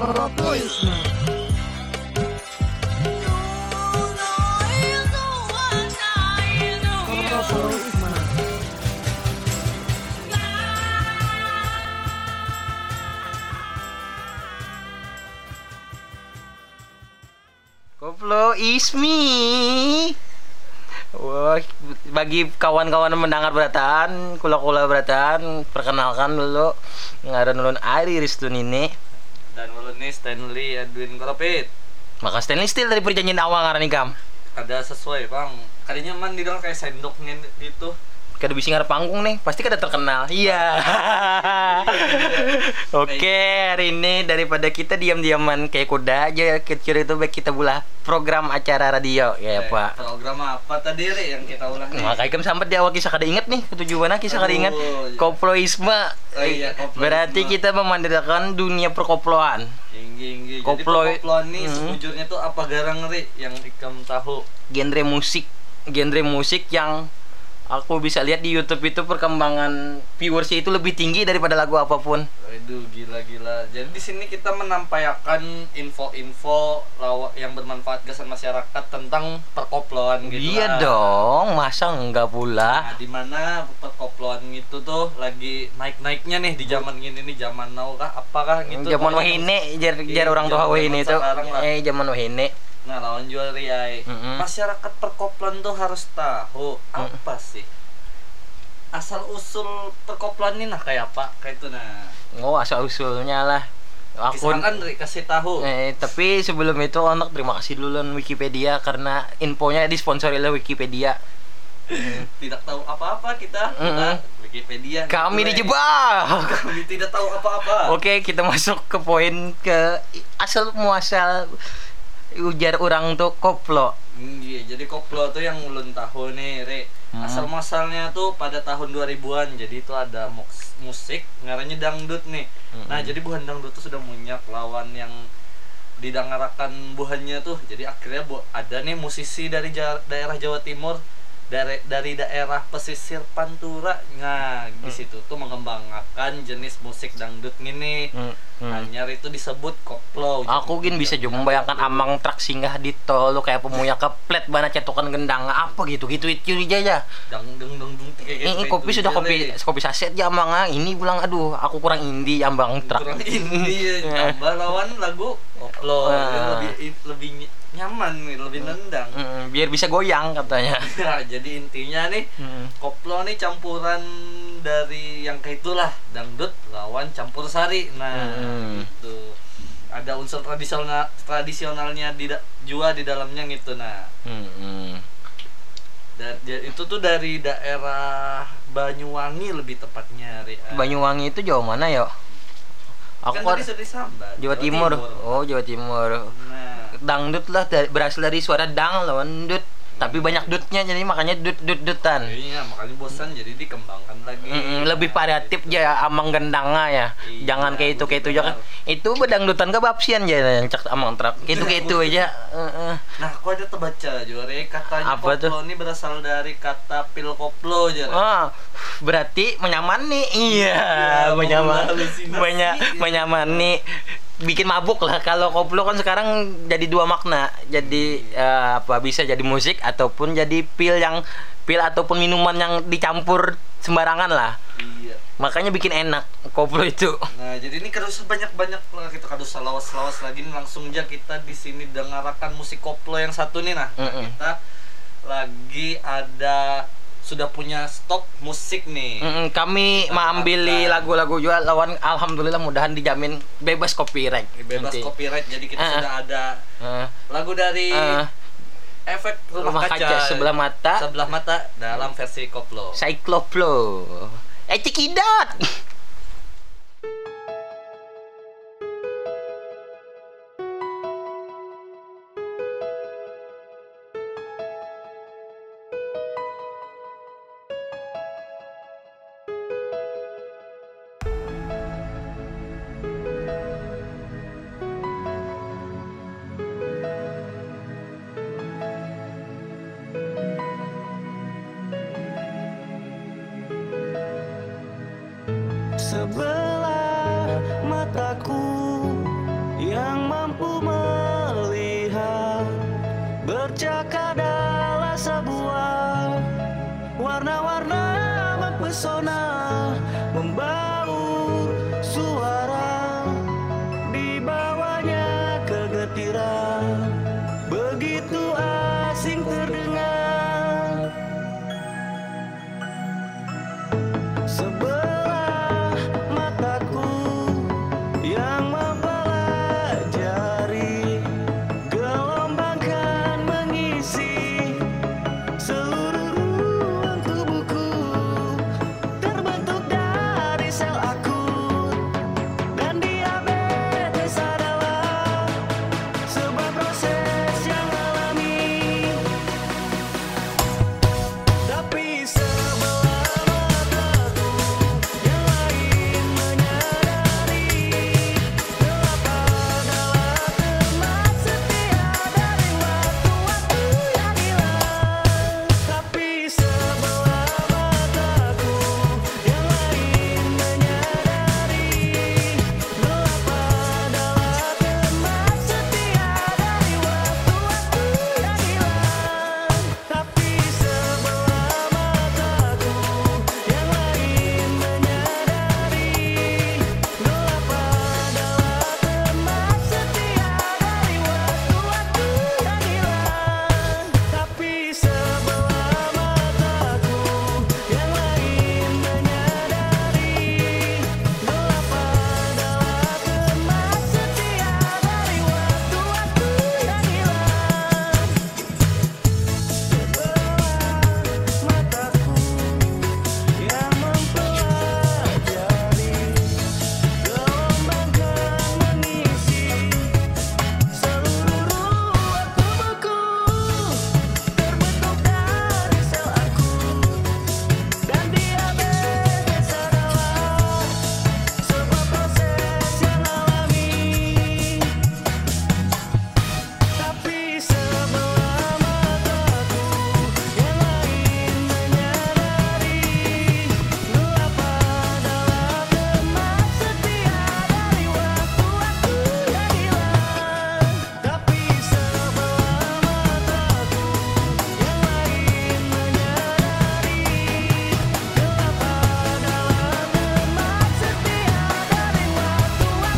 Koploisme. Koploisme. Wah, bagi kawan-kawan mendengar beratan, kula-kula beratan, perkenalkan dulu ngaran ulun Ari Restu Nini dan ulun Stanley Edwin Gropit. Maka Stanley still dari perjanjian awal ngaran ikam. Ada sesuai, Bang. Kadinya man di dalam kayak sendoknya gitu. Kada bisi ngarep panggung nih, pasti kada terkenal. Iya. Oke, hari ini daripada kita diam-diaman kayak kuda aja, kecil itu baik kita bulah program acara radio ya, Pak. Program apa tadi Ri yang kita ulah nih? Maka ikam sampai di awal kisah kada ingat nih, ketujuannya kisah kada ingat. Koploisme. Oh, iya, koploisme. Berarti kita memandirkan dunia perkoploan. Inggi-inggi. Jadi koploan nih sejujurnya tuh apa garang Ri yang ikam tahu? Genre musik yang aku bisa lihat di YouTube itu perkembangan viewersnya itu lebih tinggi daripada lagu apapun. Aduh, gila-gila. Jadi di sini kita menampaikan info-info yang bermanfaat kesan masyarakat tentang perkoploan gitu. Iya dong, masa enggak pula. Nah, di mana perkoploan itu tuh lagi naik-naiknya nih di zaman gini nih, zaman now kah apakah gitu. Zaman wahine, jar orang tua wahine itu. Zaman wahine. Nah, lawan jual riai. Masyarakat perkoploan tuh harus tahu apa sih asal usul perkoploan ini nah kayak apa kayak itu nah. Oh, asal usulnya lah. Aku kan kasih tahu. Tapi sebelum itu onak terima kasih dulu Wikipedia karena infonya disponsori oleh Wikipedia. Tidak tahu apa-apa kita Wikipedia. Kami dijebak. Kami tidak tahu apa-apa. Oke, kita masuk ke poin ke asal muasal ujar orang tuh koplo. Iya, jadi koplo tuh yang ulun tahu nih, Re. Asal masalnya tuh pada tahun 2000-an. Jadi itu ada musik ngarannya dangdut nih. Nah, jadi buhan dangdut tuh sudah munyak lawan yang didangarakan buhannya tuh. Jadi akhirnya ada nih musisi dari daerah Jawa Timur, dari daerah pesisir Pantura. Nah, di situ tuh mengembangkan jenis musik dangdut gini. Hanya itu disebut koplo. Aku gin bisa cuma membayangkan amang trak singgah di tol lu kayak pemuya keplet bana cetukan gendang apa gitu curi aja. Dang kayak gitu. Ini kopi sudah kopi saset ya amang. Ini bilang aduh aku kurang indie ambang trak. Kurang indie ambang lawan lagu koplo lebih nyaman nih, lebih nendang. Biar bisa goyang katanya. Nah, jadi intinya nih koplo nih campuran dari yang kayak itulah dangdut lawan campur sari. Nah, gitu. Ada unsur tradisionalnya juga di dalamnya gitu nah. Dan itu tuh dari daerah Banyuwangi lebih tepatnya. Banyuwangi itu jauh mana ya? Aku kan tadi sudah disambat. Jawa Timur. Oh, Jawa Timur. Nah, dangdut lah berasal dari suara dang lawan dut. Tapi banyak dutnya jadi makanya dut-dutan. Iya, makanya bosan jadi dikembangkan lagi. Lebih variatif gitu. Ya amang gendangnya ya. Iya, jangan kayak itu aja kan. Itu bedangdutan ke babsian aja yang cak amang trap. Kayak itu aja. Nah, aku ada terbaca juga katanya koplo ini berasal dari kata pil koplo aja. Ah, berarti menyamani. Iya, menyamani. Bikin mabuk lah. Kalau koplo kan sekarang jadi dua makna, jadi bisa jadi musik ataupun jadi pil ataupun minuman yang dicampur sembarangan lah. Iya. Makanya bikin enak koplo itu. Nah, jadi ini kadus banyak-banyak lah kita kadus lawas-lawas lagi nih, langsung aja kita di sini dengarkan musik koplo yang satu nih nah. Kita lagi ada sudah punya stok musik nih. Kami mengambil lagu-lagu juga lawan alhamdulillah mudahan dijamin bebas copyright. Jadi kita sudah ada lagu dari Efek Rumah Kaca, Sebelah Mata dalam versi koplo. Psycoplo. Ecikidat. warna-warna mempesona, membau suara, dibawanya kegetiran, begitu asing terdengar. Sebelah mataku yang mempelajari, gelombang kan mengisi seluruh ruang tubuhku, terbentuk dari sel aku. Dan diabetes adalah sebuah proses yang alami. Tapi sebelah mataku yang lain menyadari, gelap adalah teman setia dari waktu-waktu yang hilang. Tapi sebelah mataku yang lain menyadari, gelap adalah teman setia dari waktu-waktu yang hilang. Tapi sebelah mataku yang lain menyadari, gelap adalah teman setia dari waktu-waktu yang hilang. Tapi sebelah mataku yang lain menyadari, gelap adalah teman setia dari waktu-waktu yang hilang. Sebelah mataku yang mempelajari, gelombang kan mengisi seluruh ruang tubuhku, terbentuk dari sel aku. Dan diabetes adalah sebuah proses yang alami. Tapi sebelah mataku yang lain menyadari, gelap adalah teman setia dari waktu-waktu yang hilang. Tapi sebelah mataku yang lain menyadari, gelap adalah teman setia dari waktu-waktu yang hilang. Tapi sebelah mataku yang lain menyadari, gelap adalah teman setia dari waktu-waktu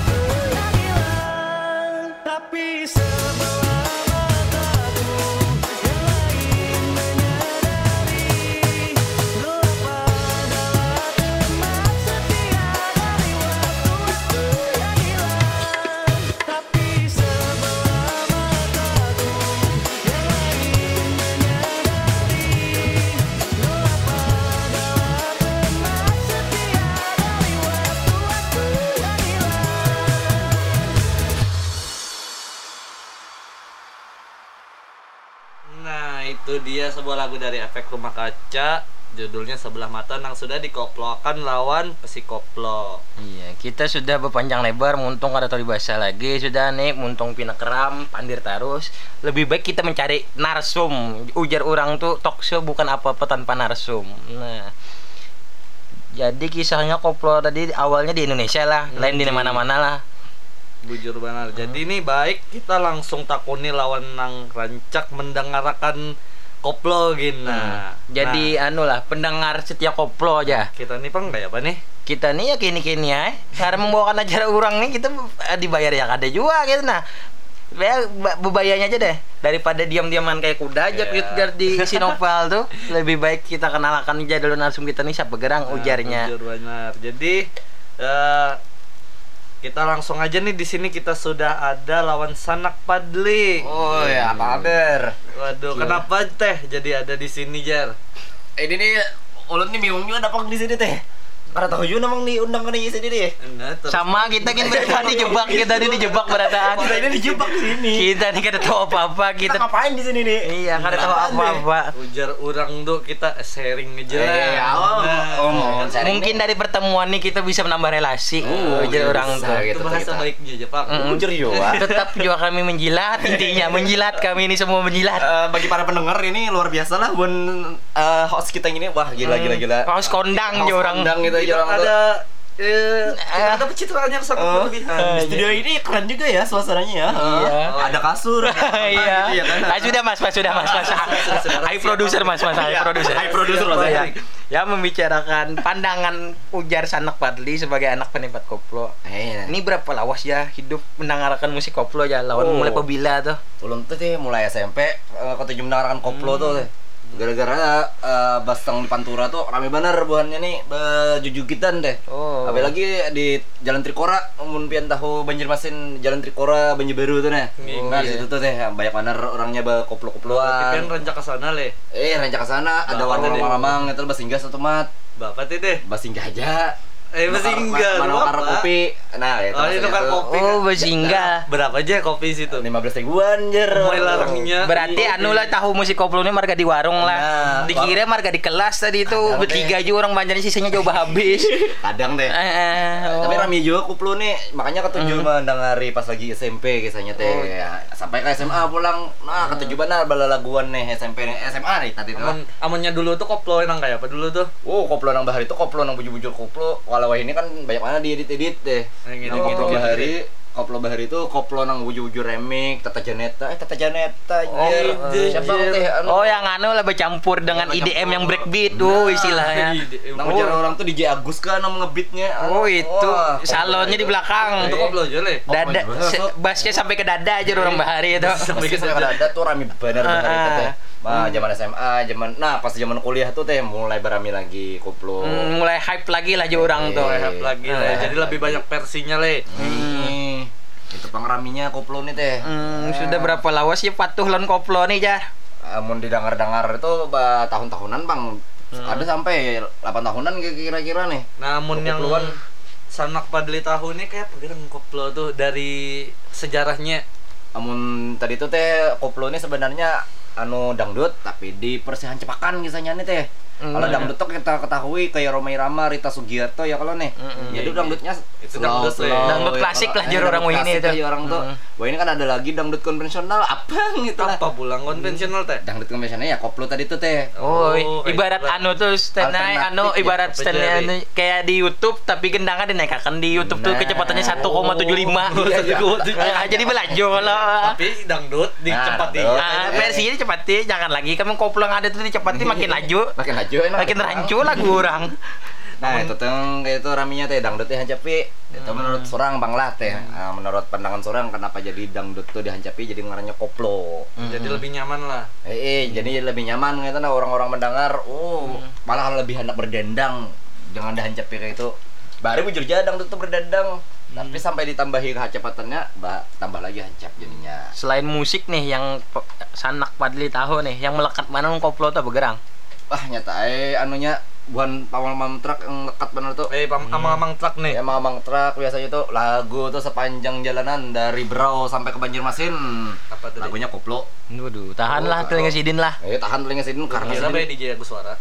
yang hilang. Tapi sebelah mataku yang lain menyadari, gelap adalah teman setia dari waktu-waktu yang hilang. Nah, itu dia sebuah lagu dari Efek Rumah Kaca, judulnya Sebelah Mata, yang sudah dikoplokan lawan Psycoplo. Iya, kita sudah berpanjang lebar, muntung ada tadi bahasa lagi, sudah nih, muntung pina keram, pandir tarus. Lebih baik kita mencari narsum, ujar orang tuh talkshow bukan apa-apa tanpa narsum. Nah, jadi kisahnya Koplo tadi awalnya di Indonesia lah, lain di mana-mana lah. Bujur benar. Jadi ini baik kita langsung takuni lawan nang rancak mendengarkan koplo gini. Jadi anu lah pendengar setia koplo aja. Kita nih pang kayak apa nih? Kita nih ya kini-kini ya. Karena membawakan acara orang nih kita dibayar yang ada juga gitu nah. Bebayarnya aja deh daripada diam-diaman kayak kuda aja biar di Sinoval tuh. Lebih baik kita kenalkan aja dulu narsum kita nih siapa gerang ujarnya. Bujur benar. Jadi kita langsung aja nih di sini kita sudah ada lawan Sanak Fadly. Oh ya, apa kabar? Waduh, kenapa teh jadi ada di sini Jar? Ini nih ulun nih bingung juga dapat di sini teh. Karena tahu juga emang diundang ke sini deh. Sama kita kan berarti dijebak, kita ini dijebak berataan. Kita ini dijebak di sini. Kita nih kada tahu apa-apa, kita ngapain di sini nih? Iya, kada tahu apa-apa. Ujar orang tuh kita sharing aja. Iya, mungkin dari pertemuan nih kita bisa menambah relasi. Ujar orang tuh. Itu bahasa baiknya aja, Pak. Ujar yo. Tetap juga kami menjilat intinya, menjilat kami ini semua menjilat. Bagi para pendengar ini luar biasa lah buat host kita ini. Wah, gila-gila. Host kondang aja orang. Ada Ada pencitraannya sangat berlebihan. Studio ini keren juga ya suasananya ya. Iya. Ada kasur. Iya. Sudah Mas. Hai produser Mas. Hai produser Mas. Ya, membicarakan pandangan ujar Sanak Fadly sebagai anak penikmat koplo. Ini berapa lawas ya hidup mendengarkan musik koplo ya lawan mulai pebila tuh. Ulun tuh mulai SMP ketujuh mendengarkan koplo tuh. Gara-gara Bastang di Pantura tuh rame bener buahannya nih bejujugitan deh. Apalagi di Jalan Trikora, mun pian tahu Banjarmasin Jalan Trikora Banjarbaru tuh nah. Nah, situ tuh teh banyak bener orangnya koplo-koploan. Pian rancak ke sana le. Rancak ke sana ada warung mamang eta basingga satu mat. Bapak teh deh, basingga aja. Basingga mana kopi. Nah, itu tukar kopi. Basingga. Berapa aja kopi situ? 15 ribuan jer. Mulai larangnya. Berarti anu lah tahu musik koplo ini marga di warung lah. Dikira marga di kelas tadi itu bertiga aja orang Banjarnya sisanya coba habis. Kadang deh. Tapi rame juga koplo nih, makanya ketujuh mendengari pas lagi SMP kisahnya teh. Sampai ke SMA pulang. Nah, ketujuh benar balalaguan nih SMP nih SMA nih tadi tuh. Amannya dulu tuh koplo nang kayak apa dulu tuh? Oh, koplo nang bahari tuh koplo nang bujur-bujur koplo. Kalau ini kan banyak mana diedit-edit deh. Nah, koplo bahari itu koplo nang wujud-wujud remik tata janeta yang anu lah bercampur dengan EDM yang breakbeat tuh istilahnya. Nang ujar orang tuh DJ Agus kan nang ngebeatnya. Itu salonnya di belakang. Itu koplo aja le. Dada basnya sampai ke dada aja orang bahari itu. Sampai ke dada tuh rame bener bahari teh. Zaman SMA, pas zaman kuliah tuh teh mulai berami lagi koplo. Mulai hype lagi lah aja orang tuh. Jadi lebih banyak versinya le. Itu pengraminya koplo nih teh. Sudah berapa lawas ya patuh lawan koplo nih jah. Mun didengar-dengar itu tahun-tahunan Bang. Ada sampai 8 tahunan kira-kira nih. Namun yang Sanak Fadly tahun ini kayak pegang koplo tuh dari sejarahnya. Amun tadi tuh teh koplo ini sebenarnya dangdut tapi di persihan Cepakan kisahnya nih teh. Kalau dangdut tuh kita ketahui kayak Romai Rama, Rita Sugiharto ya kalau nih. Jadi dangdutnya itu dangdut klasik lah jero orang ini itu. Orang tuh. Wah, ini kan ada lagi dangdut konvensional apa gitu lah. Apa pulang konvensional teh? Dangdut konvensionalnya ya koplo tadi tuh teh. Ibarat anu tuh stand-nya ibarat stand-nya kayak di YouTube tapi gendangnya dinaikkan di YouTube tuh kecepatannya 1,75. Jadi belajo lah. Tapi dangdut dicepatin. Versinya cepatin jangan lagi kamu koplo yang ada tuh dicepatin makin laju makin rancu lagu orang. Itu teng kayak itu raminya teh dangdut teh hancapi. Itu menurut surang Bangla teh. Menurut pandangan surang kenapa jadi dangdut tuh dihancapi jadi ngarannya koplo. Jadi lebih nyaman lah. Jadi lebih nyaman katanya orang-orang mendengar. Malah lebih hendak berdendang. Jangan dihancapi kayak itu. Baru bujur aja dangdut tuh berdendang. Tapi sampai ditambahi kehancapatannya, tambah lagi hancap jadinya. Selain musik nih yang Sanak Fadly tahu nih, yang melekat mana koplo tuh bergerang. Nyata anunya bukan pamang truk yang lekat bener tuh. Pamang truk nih. Ya mamang truk biasanya tuh lagu tuh sepanjang jalanan dari Berau sampai ke Banjarmasin. Apa tuh? Lagunya koplo. Waduh, tahanlah telinga sidin lah. Tahan telinga sidin karena siapa ya DJ Agus suara.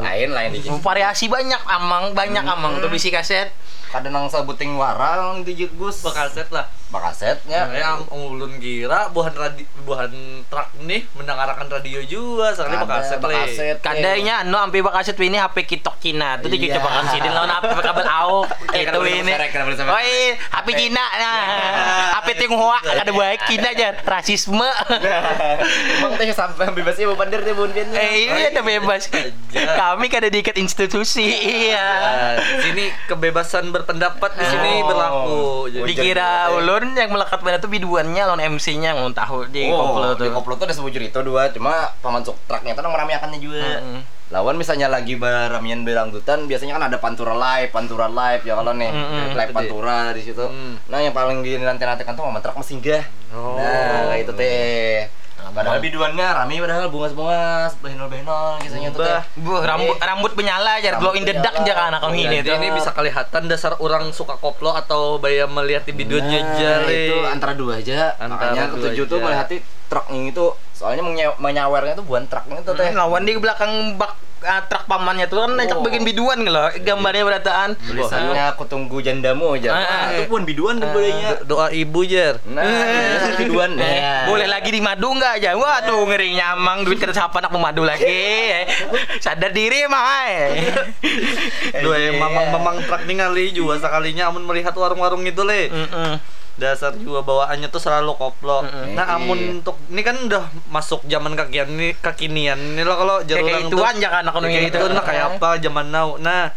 Lain DJ. Variasi banyak amang tuh bisi kaset. Kadang nang sabuting warang DJ Agus bakaset lah. Bakasetnya yang ulun kira buhan truk nih mendengarkan radio juga sekali bakaset le. Kadangnya anu ampe bakaset ini HP kitok Cina tuh dicuci pakai sidin lawan HP kabel AUX itu ini. HP Cina nah. HP Tionghoa kada baik Cina aja rasisme. Emang teh sampai bebas ieu pandir teh bundian. Iya bebas. Kami kada diikat institusi. Iya. Sini kebebasan berpendapat di sini berlaku. Dikira ulun yang melekat pada tuh biduannya lawan MC-nya mun tahu di koplo tuh. Di koplo tuh ada sebujur itu dua cuma pamansuk truknya teh ngeramiakannya juga. Lawan misalnya lagi beramian beranggutan biasanya kan ada Pantura live ya kalau nih live Pantura di situ. Yang paling dinanti-nantikan tuh mantrak mesinggah. Itu teh. Padahal biduannya rame padahal bungas-bungas, behenol-behenol kisahnya tuh teh. Rambut menyala aja, glow in the dark aja kan anak kami ini. Ini bisa kelihatan dasar orang suka koplo atau bayar melihat di biduannya jari. Itu antara dua aja. Makanya ketujuh tuh melihat truk ini tuh soalnya menyawernya tuh buan truknya tuh teh. Lawan di belakang bak truk pamannya tuh kan ngecek bikin biduan loh gambarnya berataan. Tulisannya aku tunggu jandamu aja. Itu pun biduan dibelinya. Doa ibu jer. Biduan. Boleh lagi di madu enggak aja. Waduh ngeri nyamang duit kada sapa nak memadu lagi. Sadar diri mah. Doi mamang-mamang trak ningali juga sakalinya amun melihat warung-warung itu le. Dasar juga bawaannya tuh selalu koplo. Nah amun untuk ini kan udah masuk zaman kekinian ini lah kalau jarurang tuh. Kayak ituan jak anak nunggu itu lah kayak apa zaman now. Nah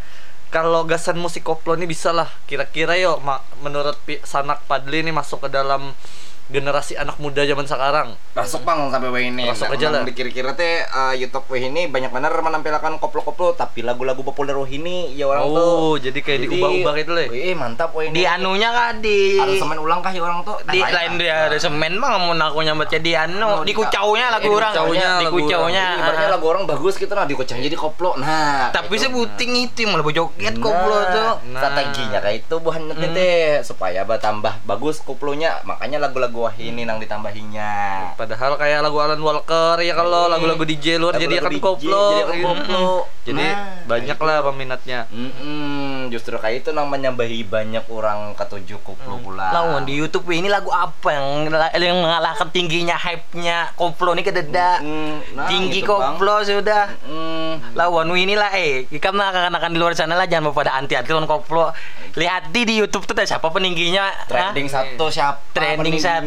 kalau gasan musik koplo ini bisa lah kira-kira yo menurut Sanak Fadly ini masuk ke dalam generasi anak muda zaman sekarang. Masuk bang sampai weh ini. Masuk aja lah. Dikira-kira teh YouTube weh ini banyak benar menampilkan koplo-koplo tapi lagu-lagu populer weh ini ya orang tuh. Oh, jadi kayak diubah-ubah gitu leh. Wih, mantap weh ini. Di anunya kah di aransemen ulang kah ya orang tuh. Di lain dia aransemen mah mun aku nyambat jadi anu, di kucaunya lagu orang. Di kucaunya. Ibaratnya lagu orang bagus gitu nah di kucang jadi koplo. Nah. Tapi sebuting itu malah joget koplo tuh. Strateginya kayak itu buhan teh supaya bertambah bagus koplonya. Makanya lagu-lagu wah ini nang ditambahinya. Padahal kayak lagu Alan Walker ya kalau lagu-lagu DJ luar jadi akan koplo. Jadi banyak lah peminatnya. Justru kayak itu nang menyambahi banyak orang ketujuh koplo pula. Lawan di YouTube ini lagu apa yang mengalahkan tingginya hype-nya koplo ini kededa. Tinggi koplo sudah. Lawan inilah karena anak-anak di luar sana lah jangan pada anti-anti lawan koplo. Lihat di YouTube tuh siapa peningginya. Trending satu siapa? Trending satu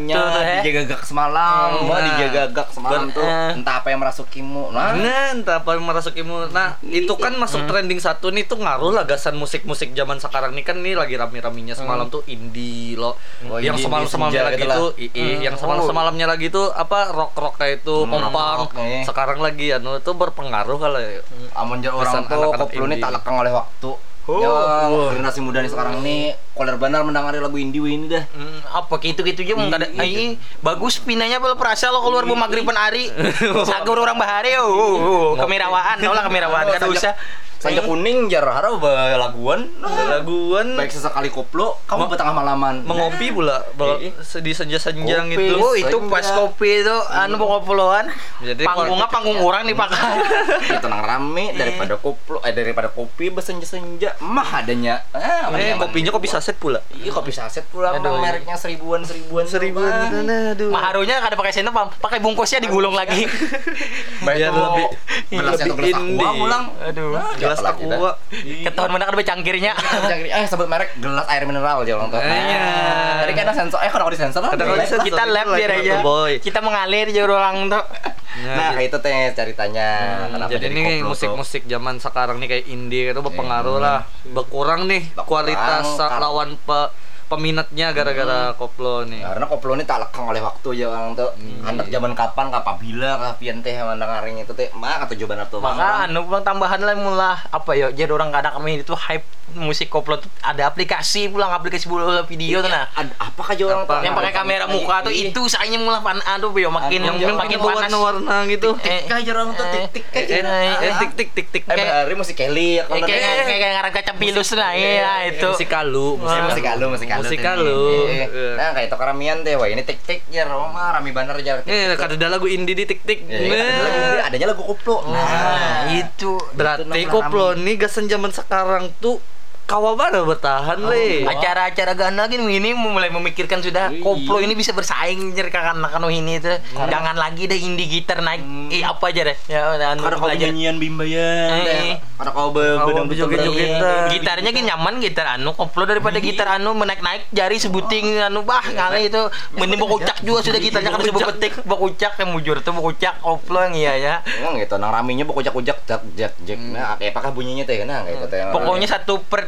digagak semalam, digagak semalam tuh. Entah apa yang merasukimu. Nah, itu kan masuk trending satu nih tuh ngaruh lah gasan musik-musik zaman sekarang nih kan nih lagi rame-ramenya semalam tuh indie lo. Yang semalam-semalamnya lagi tuh, yang semalam-semalamnya lagi tuh apa rock-rock kayak itu, punk. Sekarang lagi anu tuh berpengaruh kalau amun orang tuh koplo nih tak lekang oleh waktu. Generasi muda nih sekarang nih koler benar mendengar lagu indie ini dah. Apa gitu-gitu aja mung kada ai bagus pinanya bel perasa lo keluar bu magriban ari. Sagur orang bahari kemerawaan, taulah kemerawaan kada usah. Sanjak kuning jar harap laguan. Baik sesekali koplo, kamu betengah malaman. Mengopi pula di senja-senjang itu. Oh, itu pas kopi itu anu koploan. Panggungnya panggung orang dipakai. Ya tenang rame daripada koplo daripada kopi bersenja-senja. Mah adanya. Kopinya kopi saset pula. Iya kopi saset pula. Mereknya seribuan. Aduh. Maharunya kada pakai sendok, pakai bungkusnya digulung lagi. Biar lebih belasnya tuh gelas aqua ulang. Aduh. Gelas aqua. Ketahuan mana kada becangkirnya. Sebut merek gelas air mineral aja orang tuh. Iya. Tadi kan sensor kan aku disensor. Kita lab biar aja. Kita mengalir aja orang tuh. Nah, itu teh ceritanya. Jadi ini musik-musik zaman sekarang nih kayak indie itu berpengaruh lah. Berkurang nih kualitas lawan peminatnya gara-gara koplo nih. Karena koplo nih tak lekang oleh waktu ya orang tuh. Anak zaman kapan kapabila kapian teh mendengarin itu teh mah kata jawaban atuh. Maka anu tambahan lah mulah apa ya jadi orang kadang kami itu hype musik koplo tuh ada aplikasi pulang aplikasi video tuh nah. Apa kah orang tuh yang pakai kamera muka tuh itu saenya mulah aduh yo makin warna-warna gitu. Tikah orang tuh tik hari musik Kelly kalau kayak ngarang kaca pilus lah ya itu. Musik kalu. Nah, kayak itu keramian teh. Wah, ini tik-tik ya Roma, rame bener jar. Kada ada lagu indie di tik-tik. Adanya lagu koplo. Nah, itu. Berarti koplo nih gasan zaman sekarang tuh kawa baru bertahan le. Acara-acara gana gini ini mulai memikirkan sudah koplo ini bisa bersaing jer kanak-kanak ini tuh. Jangan lagi deh indie gitar naik apa aja deh. Ya udah belajar nyanyian bimbayan. Karena kau joget-joget. Gitarnya gini nyaman gitar anu koplo daripada gitar anu menaik-naik jari sebuting anu bah kali itu menimbau kocak juga sudah gitarnya kan sebab petik bokocak yang mujur tuh bokocak koplo yang iya ya. Gitu nang raminya bokocak-kocak jak jak. Nah, apakah bunyinya teh nah kayak teh. Pokoknya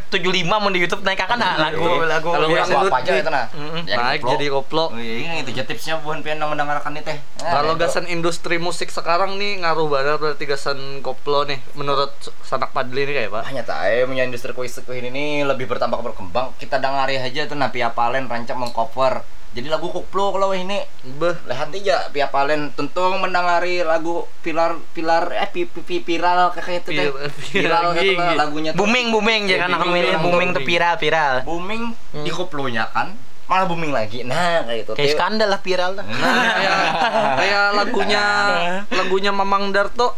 1/75 mun di YouTube naik kan lagu-lagu apa aja itu nah. Naik jadi koplo. Iya itu aja tipsnya buhan pian mendengarkan teh. Kalau gasan industri musik sekarang nih ngaruh banget berarti gasan koplo nih menurut Sanak Fadly nih kayak apa? Hanya tae punya industri kuisik ini nih lebih bertambah berkembang. Kita dengari aja tuh nah Pia Palen rancak mengcover. Jadi lagu koplo kalau ini lihat aja Pia Palen tentung mendengari lagu viral kayak itu teh. Viral gitu lagunya booming jangan anak milih booming tuh viral di koplonya kan malah booming lagi nah kayak itu kayak skandal lah viral lah kayak lagunya Mamang Darto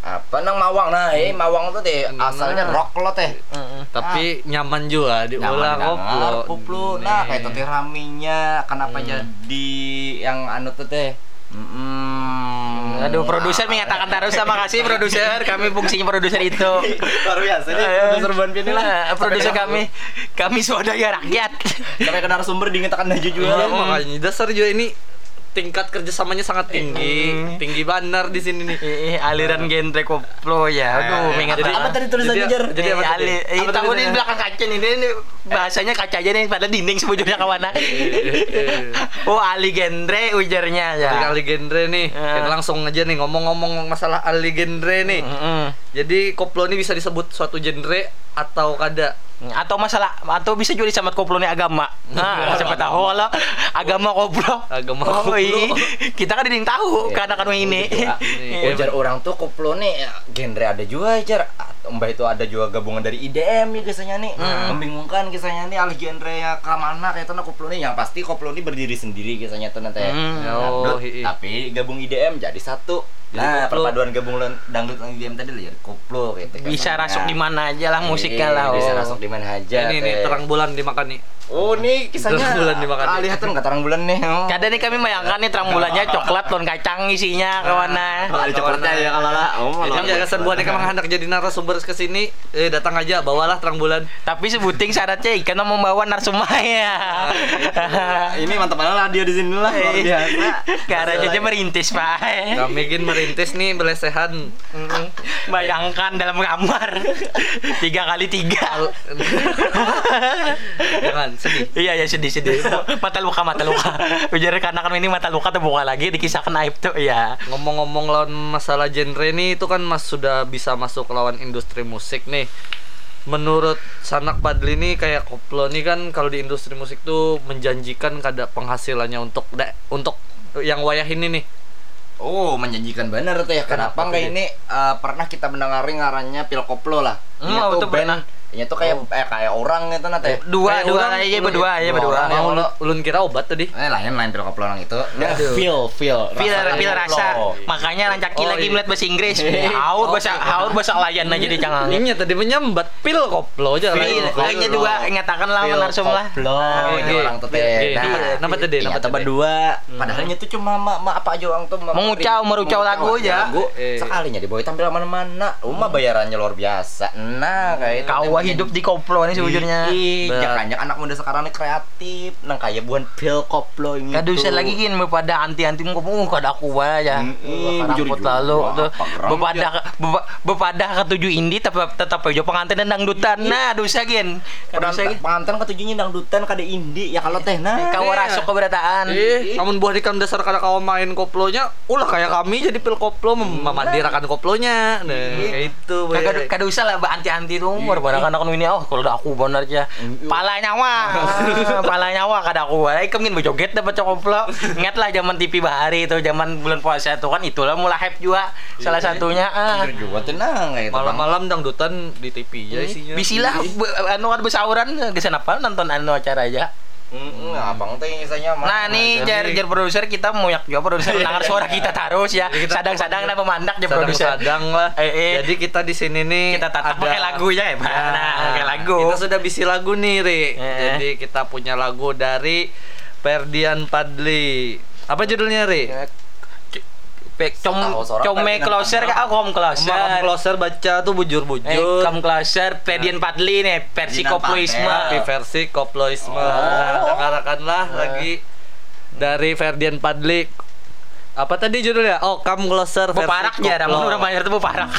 apa nang mawang nah mawang tuh teh asalnya rock lo teh tapi nyaman juga diulang koplo nah kayak teh raminya kenapa jadi yang anu tuh teh Aduh, produser mengatakan terus, terima kasih produser. Kami fungsinya produser itu. Luar biasa nih produser Ban Pini lah. Produser kami. Kami swadaya rakyat. Sampai ke narasumber diingetan aja juga. Makanya dasar juga ini tingkat kerjasamanya sangat tinggi, tinggi benar di sini nih. Aliran genre koplo ya. Aduh, mengingat apa tadi tulisannya jer? Jadi apa tadi? Ini belakang kaca nih, ini bahasanya kaca aja nih, padahal dinding sebujurnya kawana. Oh, ahli genre ujarnya ya. Ahli genre nih. Kita langsung aja nih ngomong-ngomong masalah ahli genre nih. Jadi koplo ini bisa disebut suatu genre atau kada? Atau masalah, atau bisa juga disamakan koplonya agama. Nah, siapa tahu lah agama koplo. Agama koplo. Kita kan dinding tahu ya, karena kan ini. Ujar orang tuh koplo nih genre ada juga ujar. Mbah itu ada juga gabungan dari IDM nih kisahnya nih. Membingungkan kisahnya nih alih genre ya ke mana kayaknya koplo nih. Yang pasti koplo nih berdiri sendiri kisahnya tuh nanti. Tapi gabung IDM jadi satu. Nah, perpaduan gabung dangdut dan IDM tadi lah ya koplo gitu. Bisa rasuk di mana aja lah musiknya lah. Bisa rasuk di mana aja. Ini terang bulan dimakan nih. Oh, nih kisahnya lihat enggak terang bulan nih. Kadang nih kami bayangkan nih terang bulannya coklat lon kacang isinya kawana. Ada coklatnya ya kalala. Oh, jadi kesan buat emang hendak jadi narasumber ke sini, datang aja bawalah terang bulan. Tapi sebuting syaratnya ikan mau membawa narsumaya. Ini mantap lah dia di sini lah luar biasa. Karena aja merintis, Pak. Kami ingin merintis nih belesehan. Bayangkan dalam kamar 3x3. Jangan sedih. Iya sedih. Mata luka. Ujar kanak ini mata luka terbuka lagi dikisahkan aib tuh ya. Ngomong-ngomong lawan masalah genre nih itu kan Mas sudah bisa masuk lawan industri musik nih. Menurut Sanak Fadly nih kayak koplo nih kan kalau di industri musik tuh menjanjikan kada penghasilannya untuk yang wayah ini nih. Oh, menjanjikan bener tuh ya. Kenapa enggak ini pernah kita mendengarin ngarannya pil koplo lah. Itu benar. Ini tuh kayak kayak orang gitu nanti. Dua. Yang ulun kira obat tadi. Lain pil koplo orang itu. Feel rasa. Makanya lancaki lagi melihat bahasa Inggris. Haur bahasa layan aja di jangan. Ini tadi menyambat pil koplo aja. Lainnya dua nyatakan lah langsung lah. Orang tuh teh. Nama tadi nama berdua. Padahalnya tuh cuma apa aja orang tuh mengucau lagu aja. Sekalinya dibawa tampil mana-mana. Uma bayarannya luar biasa. Nah, kayak kau hidup di koplo nih sejujurnya. Jangan anak muda sekarang ini kreatif, nang kaya buan pil koplo ini. Kada usah lagi gin bepada anti-anti koplo kada aku aja. Jujur lalu tuh bepada ketujuh indi tetap aja pengantin dangdutan. Nah, dosa gin. Pengantin ketujuhnya dangdutan kada indi ya kalau teh nah. Kau rasuk keberataan. Namun buah dikam dasar kada kau main koplonya, ulah kayak kami jadi pil koplo memandirakan koplonya. Nah, itu. Kada usah lah anti-anti rumor. Anak-anak ini kalau udah aku benar aja. Pala nyawa kada aku. Ai kemungkin bejoget dapat koplo. Ingatlah zaman TV bahari itu, zaman bulan puasa itu kan itulah mulai hype juga salah satunya. Juga tenang gitu. Malam-malam dangdutan di TV aja isinya. Bisilah anu ada besauran geus apa nonton anu acara aja. Abang teh kisahnya nah nih jar produser kita moyak juga produser dengar suara kita terus ya sadang-sadang dan pemandak jar produser sadang lah jadi kita di sini nih kita tatap pakai lagu ya pakai lagu kita sudah bisi lagu nih Ri jadi kita punya lagu dari Ferdinand Fadly apa judulnya Ri Come Closer kah? Come Closer baca tuh bujur. Come Closer Ferdinand Fadly nih versi Koploisme. Versi Koploisme. Dengarkanlah lagi dari Ferdinand Fadly. Apa tadi judulnya? Oh, Come Closer versi Koplo. Beparak ya, namun orang banyak tuh beparak.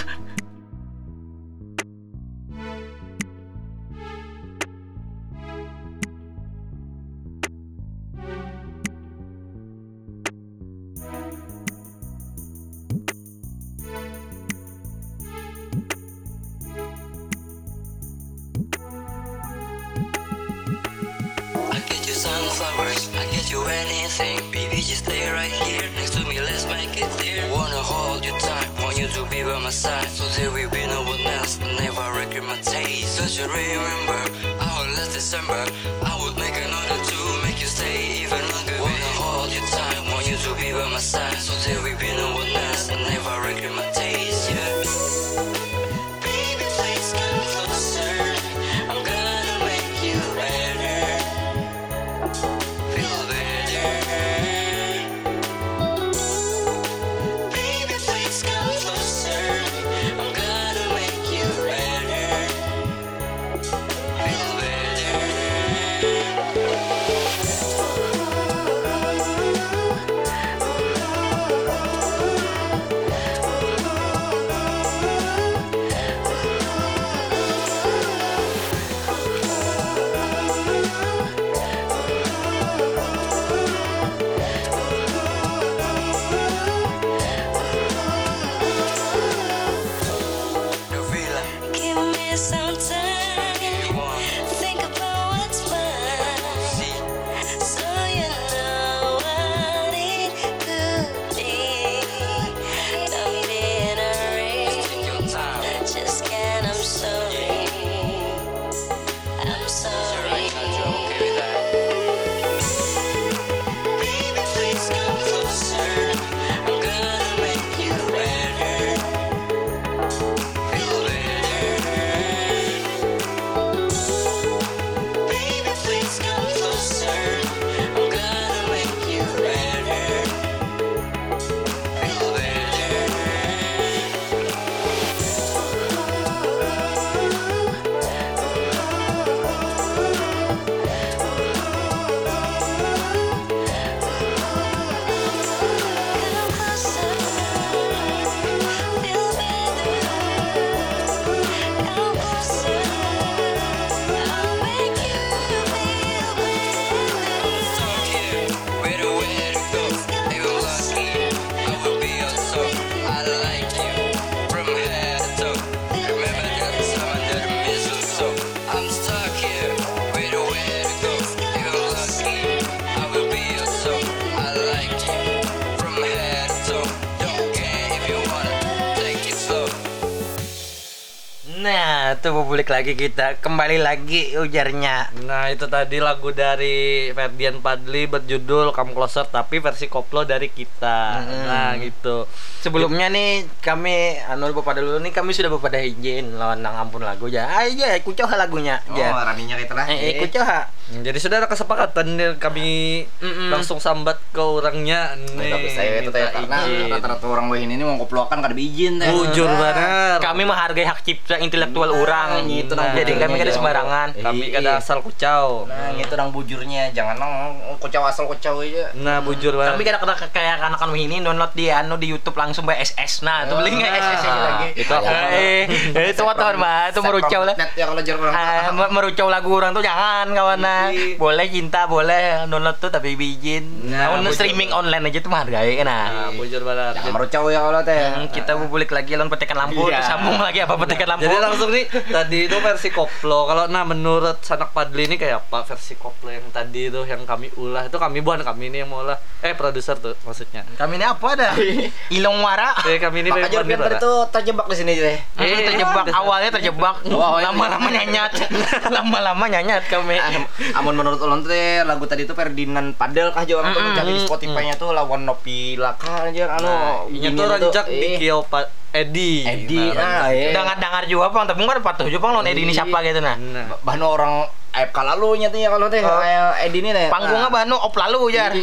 Baby, just stay right here next to me, let's make it clear. Wanna hold you tight, want you to be by my side, so there will be no one else, never regret my taste. Don't you remember our last December? I would make another two, make you stay even longer. Wanna hold you tight, want you to be by my side, so there will be no one else, never regret my taste. Yeah. Balik lagi kita, kembali lagi ujarnya. Nah itu tadi lagu dari Ferdinand Fadly berjudul Come Closer, tapi versi koplo dari kita. Nah gitu. Sebelumnya nih kami kami sudah berpada izin lawan ngampun lagu ya. Ayo kucoha lagunya. Raminya kita lah. Kucoha. Jadi sudah ada kesepakatan kami langsung sambat ke orangnya nih. Tapi saya itu rata-rata orang wahin ini mau koplokan kada izin teh. Jujur benar. Kami menghargai hak cipta intelektual orang. Gitu, nah, jadi kami kada sembarangan, kami kada asal kucau. Nah, itu orang bujurnya, jangan kucau asal kucau aja. Nah, bujur banget. Kami kada kayak anak-anak ini download di YouTube langsung by SS. Nah, tuh beli enggak SS lagi. Itu tahun mah itu merucau lah. Merucau lagu orang tuh jangan kawana. Boleh cinta, boleh download tuh tapi izin. Nah, streaming online aja tuh menghargai nah. Bujur banget. Jangan merucau ya kalau teh. Kita bubulik lagi lawan petekan lampu, sambung lagi apa petekan lampu. Jadi langsung nih tadi itu versi koplo. Kalau menurut Sanak Fadly ini kayak apa versi koplo yang tadi itu yang kami ulah itu produser tuh maksudnya. Kami ini apa dah? Ilong wara. Kami ini makanya benar itu terjebak di sini deh. Terjebak awalnya lama-lama nyanyat. Kami. Amun menurut ulun teh lagu tadi itu Ferdinand Fadly kah jawab tuh mencari di Spotify-nya tuh lawan Novila kah anjir itu rancak di Geopat Edi, dengar juga pang, tapi kan patuh juga pang lawan Edi ini siapa gitu nah. Bahkan orang AFK lalu nyatanya kalau teh Edi ini teh. Panggungnya bahkan op lalu ujar.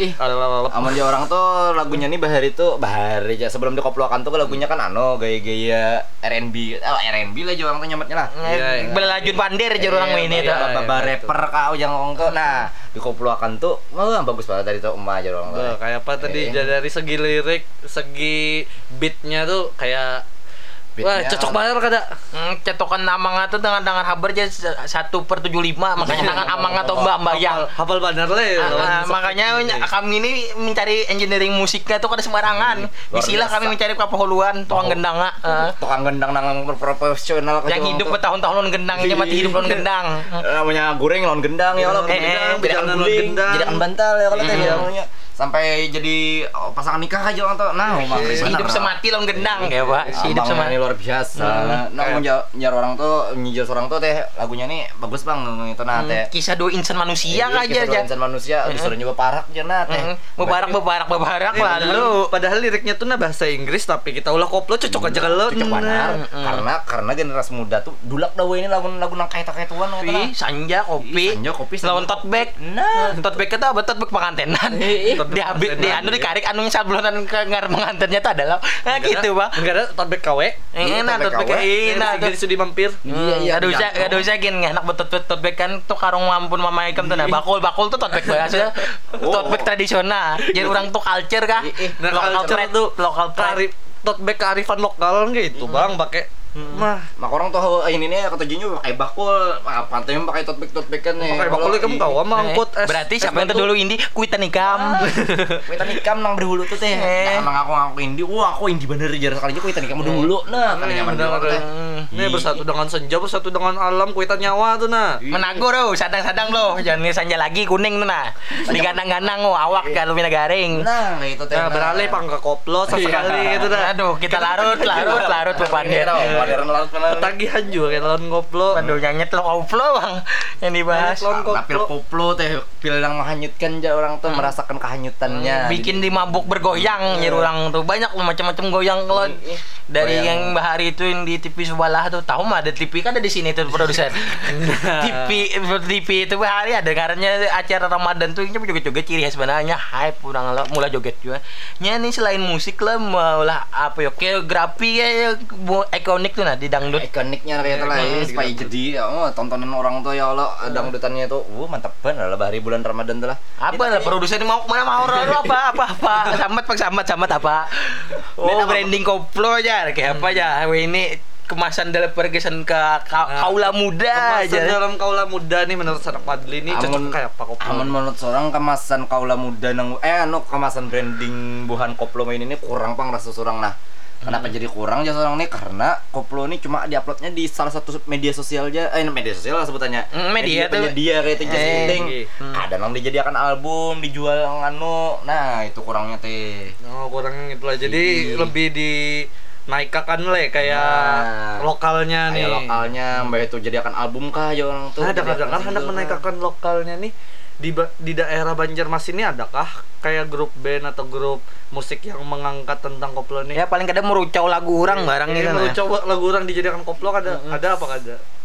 Aman dia orang tuh lagunya nih bahari aja sebelum dikoplokan tuh lagunya kan gaya-gaya R&B. R&B lah aja orang tuh nyametnya lah. Belajun pandir aja orang ini tuh. Baba rapper kau yang ngongko. Nah, dikoplokan tuh bagus banget tadi tuh emak aja orang tuh. Kayak apa tadi dari segi lirik, segi beatnya tuh kayak wah, cocok banget kada. Cetokan amang tuh dengan habar aja 1/75 makanya tangan amang atau mbak yang hafal bener le. Makanya kami ini mencari engineering musiknya tuh kada sembarangan. Bisilah kami mencari kapahuluan tukang gendang. Tukang gendang nang profesional yang hidup bertahun-tahun lawan gendang, mati hidup lawan gendang. Namanya goreng lawan gendang ya Allah, gendang lawan gendang. Jadi kan bantal ya kalau teh sampai jadi pasangan nikah aja orang tuh. Nah, hidup semati lawan gendang ya, Pak. Hidup semati luar biasa. Nah, nyar orang tuh, nyijil orang tuh teh lagunya nih bagus bang itu nah teh. Kisah dua insan manusia aja. Kisah dua insan manusia disuruh nyoba parak jeuna teh. Bebarak lalu padahal liriknya tuh nah bahasa Inggris tapi kita ulah koplo cocok aja kalau cocok benar. Karena generasi muda tuh dulak dawe ini lagu-lagu nang kaita-kaituan gitu lah. Sanja kopi lawan tote bag. Nah, tote bag eta tote bag pengantenan. Di anu dikarik anunya sablonan ngar mengantarnya tuh adalah gitu bang enggak ada totbek KW enak totbek enak jadi sudi mampir iya ada usah gini enak buat totbek kan tuh karung mampun mama ikam tuh nah bakul tuh totbek biasa totbek tradisional jadi orang tuh culture kah lokal pride tuh lokal pride totbek kearifan lokal gitu bang pakai Maka orang tahu ini nih ketujuhnya pakai bakul, pantainya pakai tote bag-an nih. Pakai bakul kamu tahu sama angkut es. Berarti siapa yang terdulu Indi? Kuitan ikam nang berhulu tuh teh. Nah, aku Indi. Wah, aku Indi bener jar sekali kuitan ikam dulu. Nah, kan nyaman dulu teh. Nih bersatu dengan senja, bersatu dengan alam, kuitan nyawa tuh nah. Menago lo, sadang-sadang lo. Jangan ngesanja lagi kuning tuh nah. Diganang-ganang oh awak kalau mina garing. Nah, gitu teh. Beralih pang ke koplo sekali gitu nah. Aduh, kita larut bebannya. Ketagihan juga kayak lawan koplo. Aduh nyanyet lo koplo bang. Yang dibahas napil koplo teh bilang menghanyutkan aja orang tuh merasakan kehanyutannya. Bikin dimabuk bergoyang nyir orang tuh banyak lo macam-macam goyang lo. Dari yang bahari itu yang di TV sebelah tuh tahu mah ada TV kan ada di sini tuh produser. TV itu bahari ada karena acara Ramadan tuh ini joget-joget ciri sebenarnya hype orang lo mulai joget juga. Nya nih selain musik lah malah apa ya koreografi ya ikonik tuh nah di dangdut ikoniknya ternyata lah ya supaya jadi tontonan orang tuh ya Allah dangdutannya tuh mantep banget lah bahari bulan Ramadan tuh lah apa lah produsernya mau kemana mau orang apa samat apa branding koplo aja kayak apa aja ini kemasan dalam pergesan ke kaula muda aja. Kemasan dalam kaula muda nih menurut Sanak Fadly ini cocok kayak apa koplo? Amun menurut seorang kemasan kaula muda nang kemasan branding buhan koplo ini kurang pang rasa seorang nah. Kenapa jadi kurang jasa orang nih? Karena koplo ini cuma diuploadnya di salah satu media sosial aja. Media sosial lah sebutannya. Media tuh dia kayak itu just ending. Ada nang dijadikan album, dijual anu. Nah, itu kurangnya teh. Oh, kurangnya itulah. Jadi lebih dinaikakan lah kayak lokalnya nih. Kayak lokalnya mbak itu jadikan album kah ya orang tuh. Nah, kadang-kadang hendak menaikakan lokalnya nih. Di daerah Banjarmasin ini adakah kayak grup band atau grup musik yang mengangkat tentang koplo ini? Ya paling kadang merucau lagu orang barang gitu. Merucau lagu orang dijadikan koplo ada.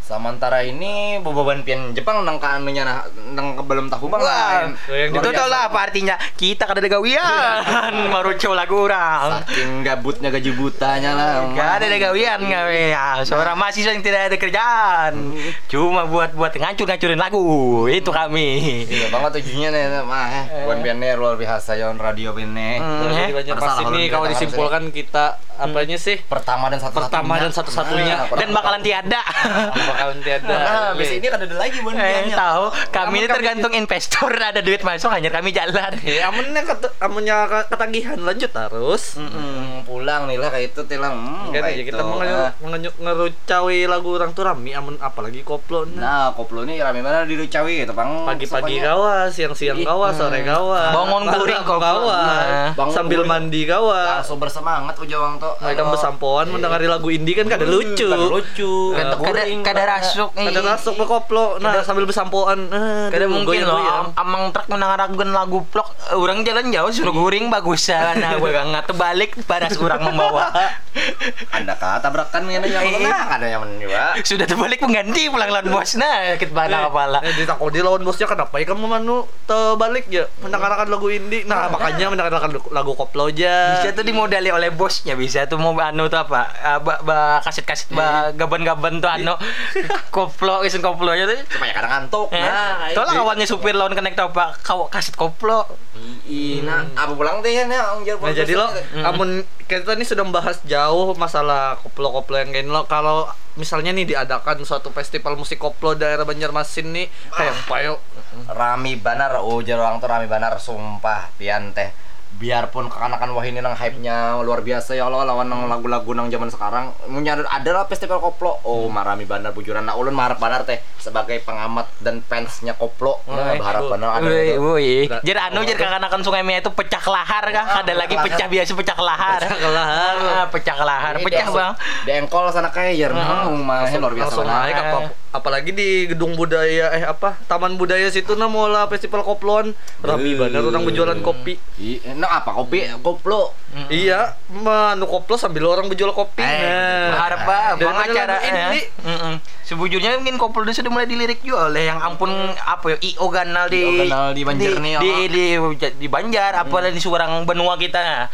Sementara ini beban pian Jepang nang kaannya nah nang belum tahu bang lah. Itu tau lah apa artinya. Kita kada ada gawian, merucau lagu orang. Saking gabutnya gaji butanya lah. Kada ada gawian gawe. Seorang mahasiswa yang tidak ada kerjaan. Cuma buat ngancur-ngancurin lagu. Itu kami. Iya banget tujuannya nih mah. Beban pian luar biasa yon radio bene. Jadi banyak ini kalau disimpulkan kita apanya sih? Pertama dan satu-satunya. Dan bakalan tiada. Kawan tiada. Nah, habis ini ada lagi bun. Tahu, kami ini tergantung investor ada duit masuk hanya kami jalan. Ya, amunnya ketagihan lanjut terus. Pulang nih lah kayak itu tilang. Kita ngerucawi lagu orang tuh rame amun apalagi koplo. Nah, koplo ini rame mana dirucawi gitu, Bang. Pagi-pagi gawas, siang-siang gawas, sore gawas. Bangun guring gawas. Sambil mandi gawas. Langsung bersemangat ujawang tuh. Mereka bersampoan mendengari lagu indie kan kada lucu. Kada rasuk nih. Kada rasuk ke koplo. Nah, sambil bersampoan. Kada mungkin loh. Amang truk menangarakeun lagu plok. Urang jalan jauh suruh guring bagusan. Nah, bagangna tebalik baras urang membawa. Anda ka tabrakan ngene yang menengah kada yang menua. Sudah tebalik pengganti pulang lawan bosna kita bana kepala. Ditakodi lawan bosnya kenapa ikam manu tebalik ya menangarakan lagu indie. Nah, makanya menangarakan lagu koplo aja. Bisa tuh dimodali oleh bosnya bisa tuh mau anu tuh apa? Kaset-kaset gaban-gaban tuh anu koplo isin koplo aja tuh supaya kadang ngantuk nah itu lah kawannya supir lawan kenek tau pak kau kasih koplo nah apa pulang deh ya nah jadi lo amun kita ini sudah membahas jauh masalah koplo yang kain lo kalau misalnya nih diadakan suatu festival musik koplo daerah Banjarmasin nih kayak payo rami banar jarang tuh rami banar sumpah pian teh biarpun kekanakan wah ini nang hype-nya luar biasa ya Allah lawan nang lagu-lagu nang zaman sekarang punya ada festival koplo marami bandar bujuran nah ulun maharap bandar teh sebagai pengamat dan fansnya koplo berharap benar ada jadi jadi kekanakan sungai Mia itu pecah lahar kah ada lagi pecah biasa pecah lahar pecah bang dengkol sana kayer luar biasa banget apalagi di gedung budaya taman budaya situ nah mula festival koploan rami bandar orang berjualan kopi apa kopi koplo iya manu koplo sambil orang berjual kopi harap bang acara ini sebujurnya mungkin koplo itu sudah mulai dilirik juga oleh yang ampun io ganal di Banjar nih di Banjar apalagi di seorang benua kita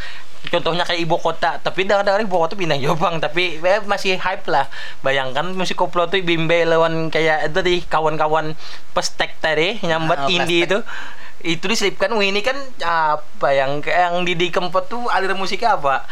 contohnya kayak ibu kota tapi kadang-kadang ibu kota pindah Jobang tapi masih hype lah bayangkan musik koplo tuh bimbe lawan kayak itu di kawan-kawan pestek tadi nyambat indie itu diselipkan ini kan apa yang di Kempot tuh aliran musiknya apa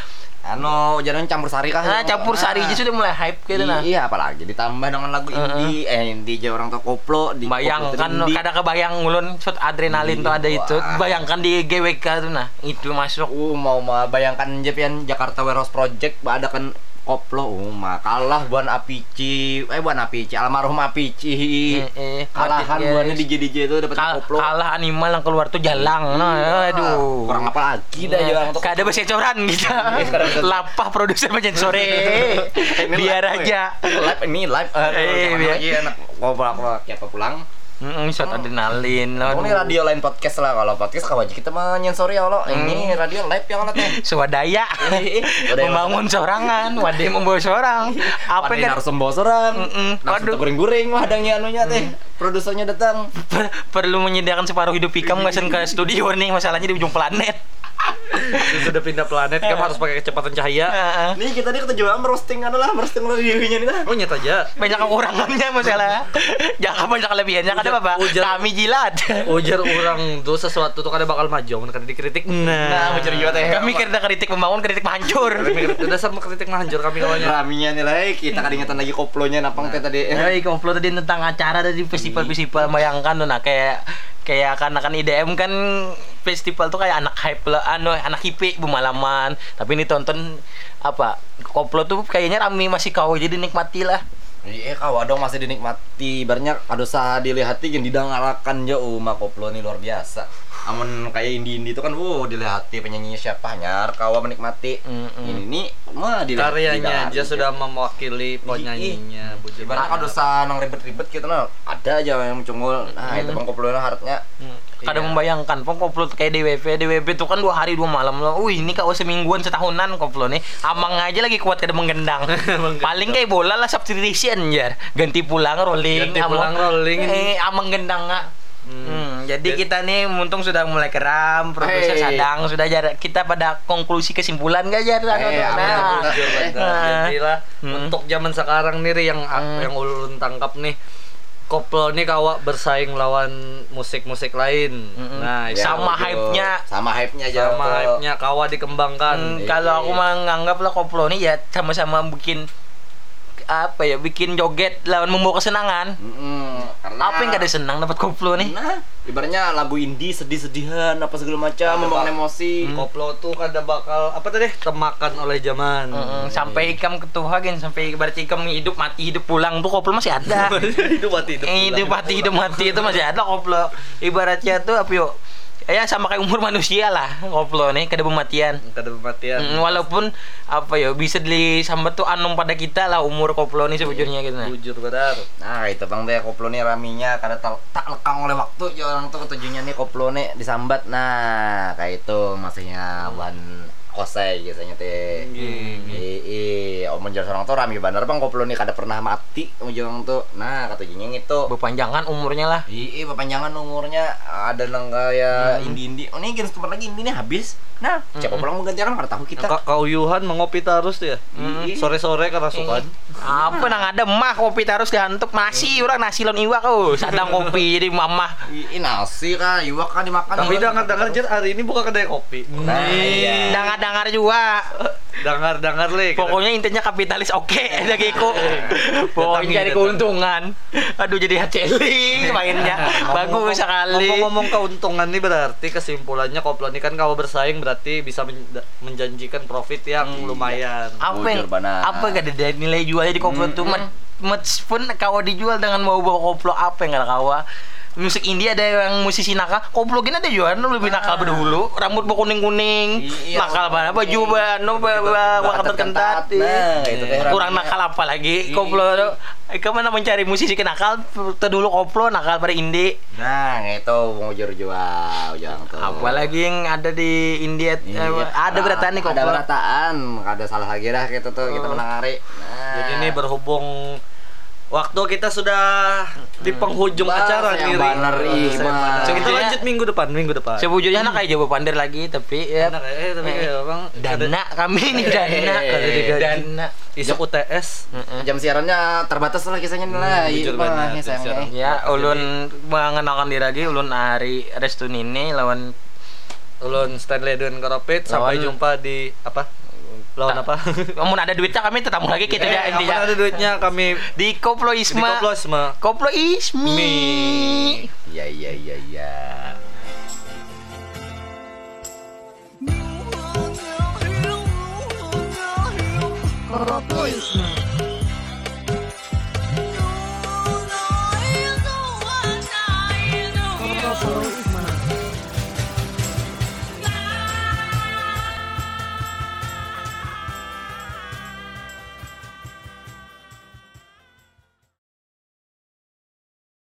Jangan campur sari kah? Campur sari aja sudah mulai hype gitu nah. Iya, apalagi ditambah dengan lagu indie, indie orang toko koplo di bayangkan kadang kebayang ngulun shot adrenalin tuh ada itu. Bayangkan di GWK tuh nah, itu masuk. Mau bayangkan Jepian Jakarta Warehouse Project ada kan koplo kalah buan Apici. Almarhum Apici. Kalahan buannya DJ itu dapat koplo. Kalah animal yang keluar tuh jalang. Aduh. Kurang apa lagi dah jalang tuh. Kada bersecoran gitu. Lapah produser macam sore. Biar aja. Live ini live. Lagi enak ngobrol siapa pulang. Shot adrenalin lah. Ini radio lain podcast lah, kalau podcast wajib kita menyensori ya Allah. Ini radio live yang Allah tuh. Swadaya. Membangun sorangan, wadai membawa sorang. Apa yang harus membawa sorang? Waduh guring-guring wadangnya anunya teh. Produsernya datang. Perlu menyediakan separuh hidup ikam ngasen ke studio nih, masalahnya di ujung planet. Sudah pindah planet, kamu harus pakai kecepatan cahaya. Nih kita tadi ketujuan merosting adalah merosting dirinya nih. Oh nyata aja. Banyak kekurangannya masalah. Jangan banyak kelebihannya kada apa-apa. Kami jilat. Ujar orang dosa sesuatu tuh kada bakal maju mun kada dikritik. Nah, ujar jiwa teh. Kami kada kritik membangun, kritik menghancur. Dasar mengkritik menghancur kami lawannya. Raminya nih lagi kita kadingetan lagi koplonya napang teh tadi. Koplo tadi tentang acara tadi festival-festival bayangkan tuh nah kayak kan IDM kan festival tuh kayak anak hype lah, anak hipe pemalaman. Tapi ini tonton apa koplo tuh kayaknya rame masih kau jadi nikmati lah. Iya kau dong masih dinikmati. Banyak kadosa dilihati yang didangarakan jauh mah koplo ini luar biasa. Amun kayak indie-indie itu kan dilihati penyanyinya siapa nyar kau menikmati. Ini mah karyanya aja sudah mewakili penyanyinya. Banyak kadosa nang ribet-ribet gitu nah. Ada aja yang mencungul. Nah, itu bang koplo lah hartnya. Kadang membayangkan pong koplo kayak DWP tuh kan 2 hari 2 malam loh. Ini kau semingguan setahunan koplo nih. Amang aja lagi kuat kada menggendang. Paling kayak bola lah substitution jar. Ganti pulang rolling. Amang gendang jadi kita nih untung sudah mulai keram, produser sadang sudah jarak kita pada konklusi kesimpulan gak jarak. Jadilah untuk zaman sekarang nih yang ulun tangkap nih. Koplo ini kawa bersaing lawan musik-musik lain. Nah, sama hype-nya kawa dikembangkan. Kalau aku menganggap lah koplo ini ya sama-sama bikin bikin joget lawan membawa kesenangan. Apa yang kada senang dapat koplo nih? Nah, ibaratnya lagu indie sedih-sedihan apa segala macam membangun emosi. Koplo tuh kada bakal temakan oleh zaman. Sampai ikam ketuha gen sampai ibarat ikam hidup mati hidup pulang tuh koplo masih ada. Hidup mati itu masih ada koplo. Ibaratnya tuh ya sama kayak umur manusia lah koplo nih kada pematian walaupun bisa disambat tuh anum pada kita lah umur koplo nih sebujurnya gitu nah. Bujur benar. Nah itu bang deh koplo nih raminya kada tak lekang oleh waktu orang tuh ketujuhnya nih koplo nih disambat. Nah kayak itu maksudnya ban kosai biasanya teh. Menjar orang tuh rame bener bang koplo nih kada pernah mati ujung tuh. Nah katujuhnya gitu. Bepanjangan umurnya lah. Bepanjangan umurnya ada nang kayak indie-indie. Ini gen sebentar lagi indie nih habis. Nah, siapa pulang menggantikan kada tahu kita. Kau Yuhan mengopi terus tuh ya. Sore-sore kerasukan. Apa nang ada mah kopi terus dihantuk nasi urang nasi lon iwak oh. Sadang kopi jadi mamah. Nasi kah iwak kan dimakan. Tapi dengar-dengar hari ini buka kedai kopi. Nah, iya. Dengar juga. Dengar lek. Pokoknya intinya kapitalis oke dagiku. Pokoknya cari keuntungan. Aduh jadi HCL mainnya. Bagus sekali. Ngomong keuntungan nih berarti kesimpulannya koplo ini kan kalau bersaing berarti bisa menjanjikan profit yang lumayan. Apa enggak ada nilai jualnya di koplo tuh? Meskipun kau dijual dengan mau bawa koplo apa enggak kawa? Musik India ada yang musisi nakal, koplo gini ada juga lebih nakal berdahulu, rambut kuning-kuning, nakal banget, baju banget kentat, kurang nakal apa lagi, koplo. Kemana mencari musisi kenakal, terdulu koplo nakal pada indie. Nah, itu mau jual yang tuh. Apalagi yang ada di India, ada berataan nih koplo. Ada berataan, ada salah lagi dah gitu tuh kita menangari. Jadi ini berhubung waktu kita sudah di penghujung acara nih. Kita lanjut minggu depan. Sebujurnya anak kayak jawaban dari lagi tapi ya Bang dana kami ini dana. Isuk UTS. Jam siarannya terbatas lah kisahnya nih lah. Jujur banget sayangnya. Ya ulun mengenalkan diri lagi ulun Ari Restu Nini lawan ulun Stanley Edwin Gropit. Sampai jumpa di Lawan apa? Mau ada duitnya kami tetamu lagi kita ya. Intinya ada duitnya kami di Koploisme. Koploisme. Iya. Koploisme.